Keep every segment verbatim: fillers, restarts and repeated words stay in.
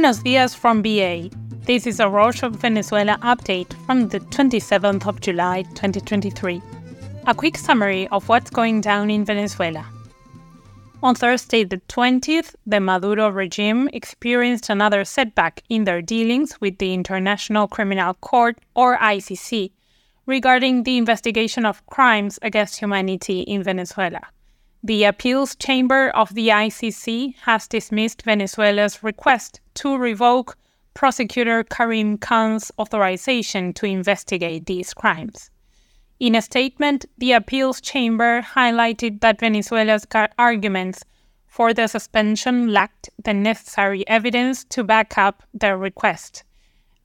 buenos dias from V A. This is a Rorshok Venezuela update from the twenty-seventh of July twenty twenty-three. A quick summary of what's going down in Venezuela. On Thursday the twentieth, the Maduro regime experienced another setback in their dealings with the International Criminal Court, or I C C, regarding the investigation of crimes against humanity in Venezuela. The appeals chamber of the I C C has dismissed Venezuela's request to revoke Prosecutor Karim Khan's authorization to investigate these crimes. In a statement, the appeals chamber highlighted that Venezuela's arguments for the suspension lacked the necessary evidence to back up their request.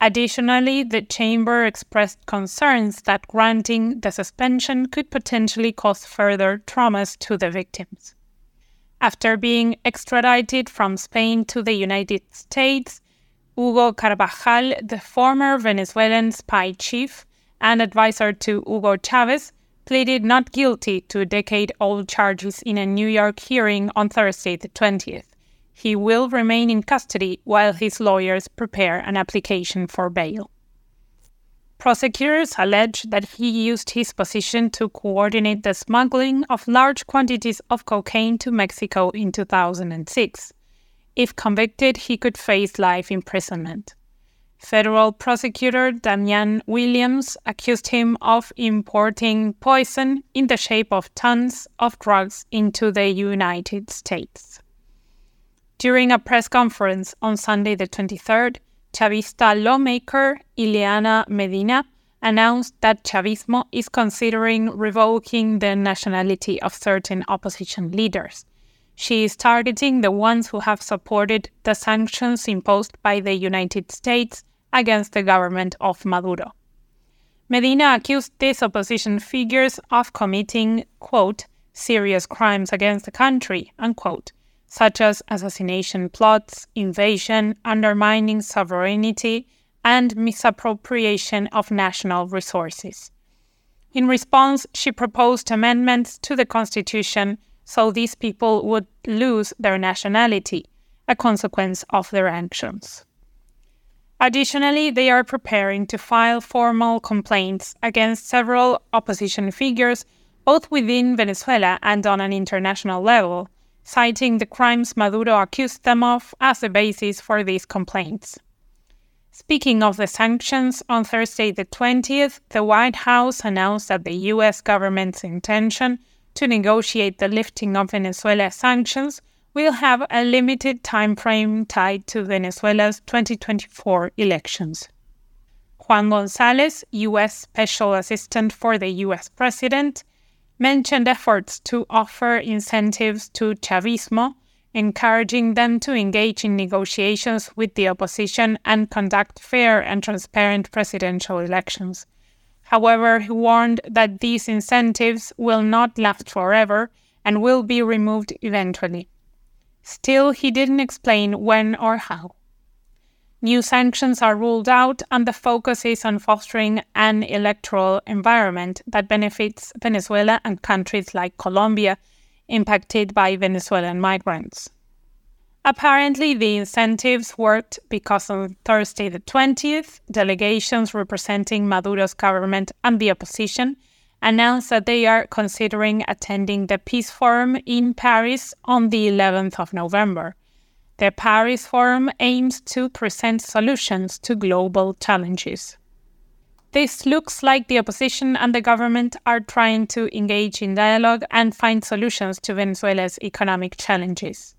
Additionally, the chamber expressed concerns that granting the suspension could potentially cause further traumas to the victims. After being extradited from Spain to the United States, Hugo Carvajal, the former Venezuelan spy chief and advisor to Hugo Chavez, pleaded not guilty to decade-old charges in a New York hearing on Thursday the twentieth. He will remain in custody while his lawyers prepare an application for bail. Prosecutors allege that he used his position to coordinate the smuggling of large quantities of cocaine to Mexico in two thousand six. If convicted, he could face life imprisonment. Federal prosecutor Damian Williams accused him of importing poison in the shape of tons of drugs into the United States. During a press conference on Sunday the twenty-third, Chavista lawmaker Ileana Medina announced that Chavismo is considering revoking the nationality of certain opposition leaders. She is targeting the ones who have supported the sanctions imposed by the United States against the government of Maduro. Medina accused these opposition figures of committing, quote, serious crimes against the country, unquote, such as assassination plots, invasion, undermining sovereignty, and misappropriation of national resources. In response, she proposed amendments to the Constitution so these people would lose their nationality, a consequence of their actions. Additionally, they are preparing to file formal complaints against several opposition figures, both within Venezuela and on an international level, citing the crimes Maduro accused them of as the basis for these complaints. Speaking of the sanctions, on Thursday the twentieth, the White House announced that the U S government's intention to negotiate the lifting of Venezuela's sanctions will have a limited time frame tied to Venezuela's twenty twenty-four elections. Juan González, U S Special Assistant for the U S President, mentioned efforts to offer incentives to Chavismo, encouraging them to engage in negotiations with the opposition and conduct fair and transparent presidential elections. However, he warned that these incentives will not last forever and will be removed eventually. Still, he didn't explain when or how. New sanctions are ruled out, and the focus is on fostering an electoral environment that benefits Venezuela and countries like Colombia, impacted by Venezuelan migrants. Apparently, the incentives worked because on Thursday the twentieth, delegations representing Maduro's government and the opposition announced that they are considering attending the Peace Forum in Paris on the eleventh of November. The Paris Forum aims to present solutions to global challenges. This looks like the opposition and the government are trying to engage in dialogue and find solutions to Venezuela's economic challenges.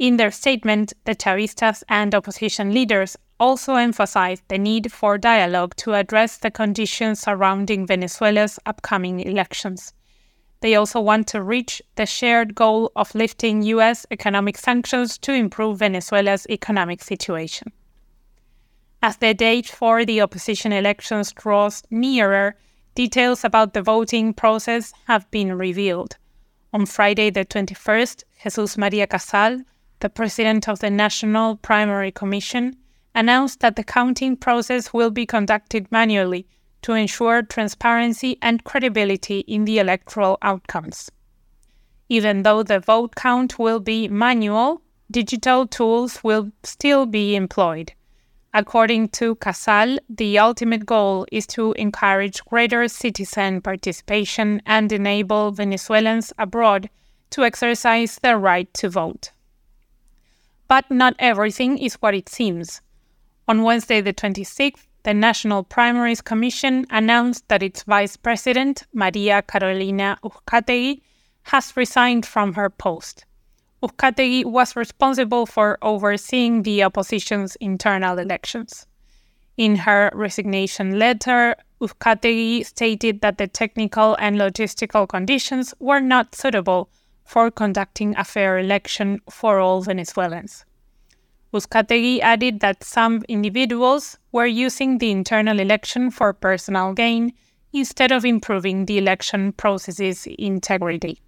In their statement, the Chavistas and opposition leaders also emphasized the need for dialogue to address the conditions surrounding Venezuela's upcoming elections. They also want to reach the shared goal of lifting U S economic sanctions to improve Venezuela's economic situation. As the date for the opposition elections draws nearer, details about the voting process have been revealed. On Friday the twenty-first, Jesús María Casal, the president of the National Primaries Commission, announced that the counting process will be conducted manually to ensure transparency and credibility in the electoral outcomes. Even though the vote count will be manual, digital tools will still be employed. According to Casal, the ultimate goal is to encourage greater citizen participation and enable Venezuelans abroad to exercise their right to vote. But not everything is what it seems. On Wednesday the twenty-sixth, the National Primaries Commission announced that its vice president, María Carolina Uzcátegui, has resigned from her post. Uzcátegui was responsible for overseeing the opposition's internal elections. In her resignation letter, Uzcátegui stated that the technical and logistical conditions were not suitable for conducting a fair election for all Venezuelans. Uzcátegui added that some individuals were using the internal election for personal gain instead of improving the election process's integrity.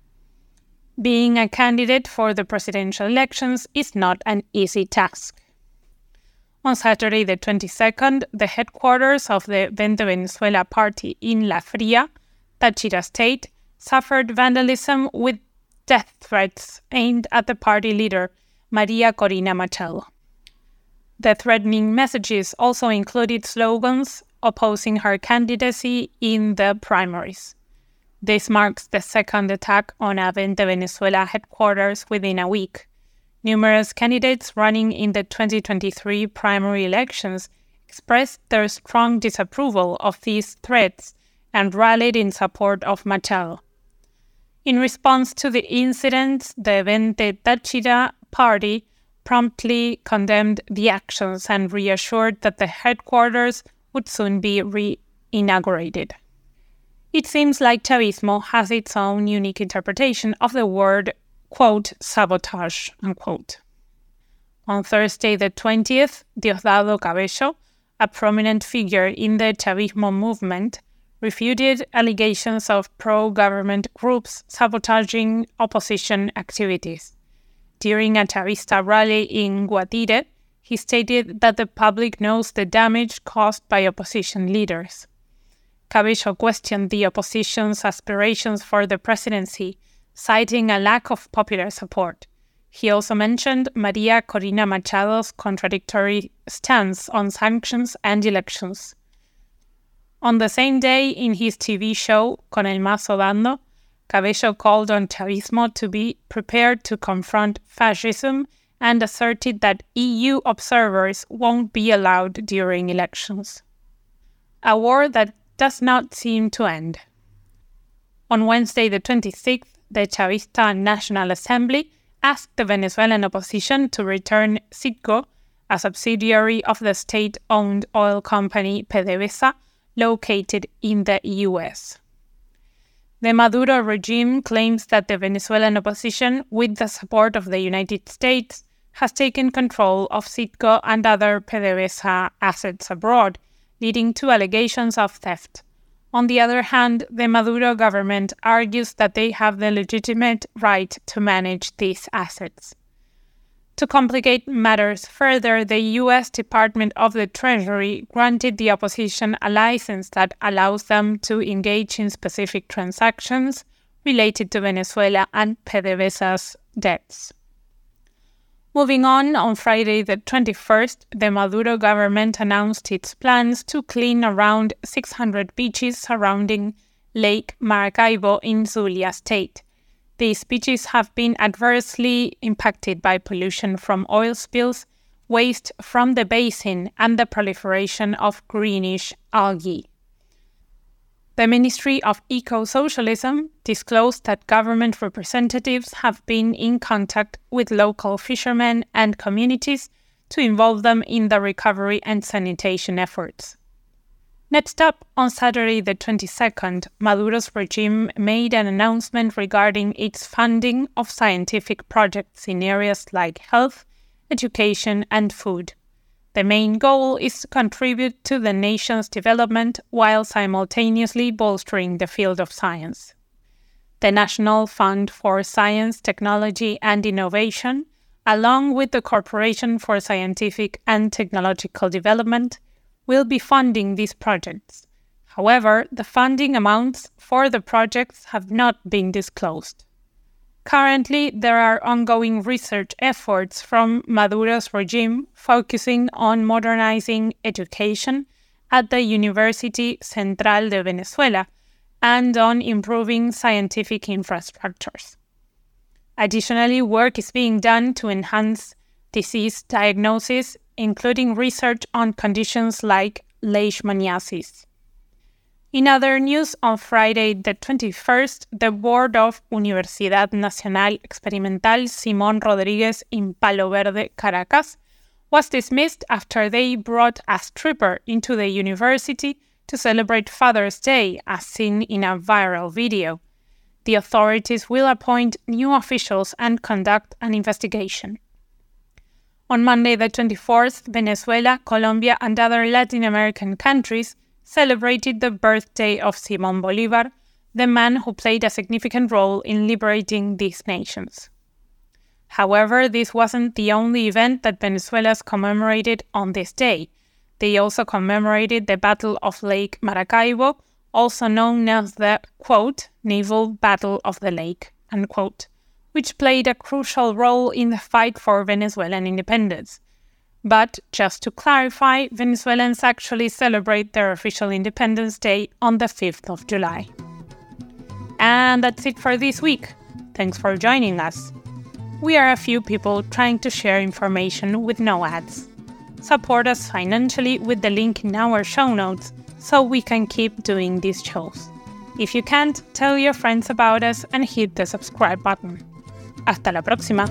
Being a candidate for the presidential elections is not an easy task. On Saturday the twenty-second, the headquarters of the Vente Venezuela party in La Fria, Tachira State, suffered vandalism with death threats aimed at the party leader, Maria Corina Machado. The threatening messages also included slogans opposing her candidacy in the primaries. This marks the second attack on a Vente Venezuela headquarters within a week. Numerous candidates running in the twenty twenty-three primary elections expressed their strong disapproval of these threats and rallied in support of Machado. In response to the incidents, the Vente Tachira party promptly condemned the actions and reassured that the headquarters would soon be re-inaugurated. It seems like Chavismo has its own unique interpretation of the word, quote, sabotage, unquote. On Thursday the twentieth, Diosdado Cabello, a prominent figure in the Chavismo movement, refuted allegations of pro-government groups sabotaging opposition activities. During a Chavista rally in Guatire, he stated that the public knows the damage caused by opposition leaders. Cabello questioned the opposition's aspirations for the presidency, citing a lack of popular support. He also mentioned Maria Corina Machado's contradictory stance on sanctions and elections. On the same day, in his T V show, Con el Mazo Dando, Cabello called on Chavismo to be prepared to confront fascism and asserted that E U observers won't be allowed during elections. A war that does not seem to end. On Wednesday the twenty-sixth, the Chavista National Assembly asked the Venezuelan opposition to return Citgo, a subsidiary of the state-owned oil company P D V S A, located in the U S. The Maduro regime claims that the Venezuelan opposition, with the support of the United States, has taken control of Citgo and other P D V S A assets abroad, leading to allegations of theft. On the other hand, the Maduro government argues that they have the legitimate right to manage these assets. To complicate matters further, the U S Department of the Treasury granted the opposition a license that allows them to engage in specific transactions related to Venezuela and P D V S A's debts. Moving on, on Friday the twenty-first, the Maduro government announced its plans to clean around six hundred beaches surrounding Lake Maracaibo in Zulia State. These beaches have been adversely impacted by pollution from oil spills, waste from the basin, and the proliferation of greenish algae. The Ministry of Eco-Socialism disclosed that government representatives have been in contact with local fishermen and communities to involve them in the recovery and sanitation efforts. Next up, on Saturday the twenty-second, Maduro's regime made an announcement regarding its funding of scientific projects in areas like health, education, and food. The main goal is to contribute to the nation's development while simultaneously bolstering the field of science. The National Fund for Science, Technology and Innovation, along with the Corporation for Scientific and Technological Development, will be funding these projects. However, the funding amounts for the projects have not been disclosed. Currently, there are ongoing research efforts from Maduro's regime focusing on modernizing education at the Universidad Central de Venezuela and on improving scientific infrastructures. Additionally, work is being done to enhance disease diagnosis, including research on conditions like leishmaniasis. In other news, on Friday the twenty-first, the board of Universidad Nacional Experimental Simón Rodríguez in Palo Verde, Caracas, was dismissed after they brought a stripper into the university to celebrate Father's Day, as seen in a viral video. The authorities will appoint new officials and conduct an investigation. On Monday the twenty-fourth, Venezuela, Colombia, and other Latin American countries celebrated the birthday of Simón Bolívar, the man who played a significant role in liberating these nations. However, this wasn't the only event that Venezuelans commemorated on this day. They also commemorated the Battle of Lake Maracaibo, also known as the, quote, Naval Battle of the Lake, unquote, which played a crucial role in the fight for Venezuelan independence. But, just to clarify, Venezuelans actually celebrate their official Independence Day on the fifth of July. And that's it for this week. Thanks for joining us. We are a few people trying to share information with no ads. Support us financially with the link in our show notes so we can keep doing these shows. If you can't, tell your friends about us and hit the subscribe button. Hasta la próxima!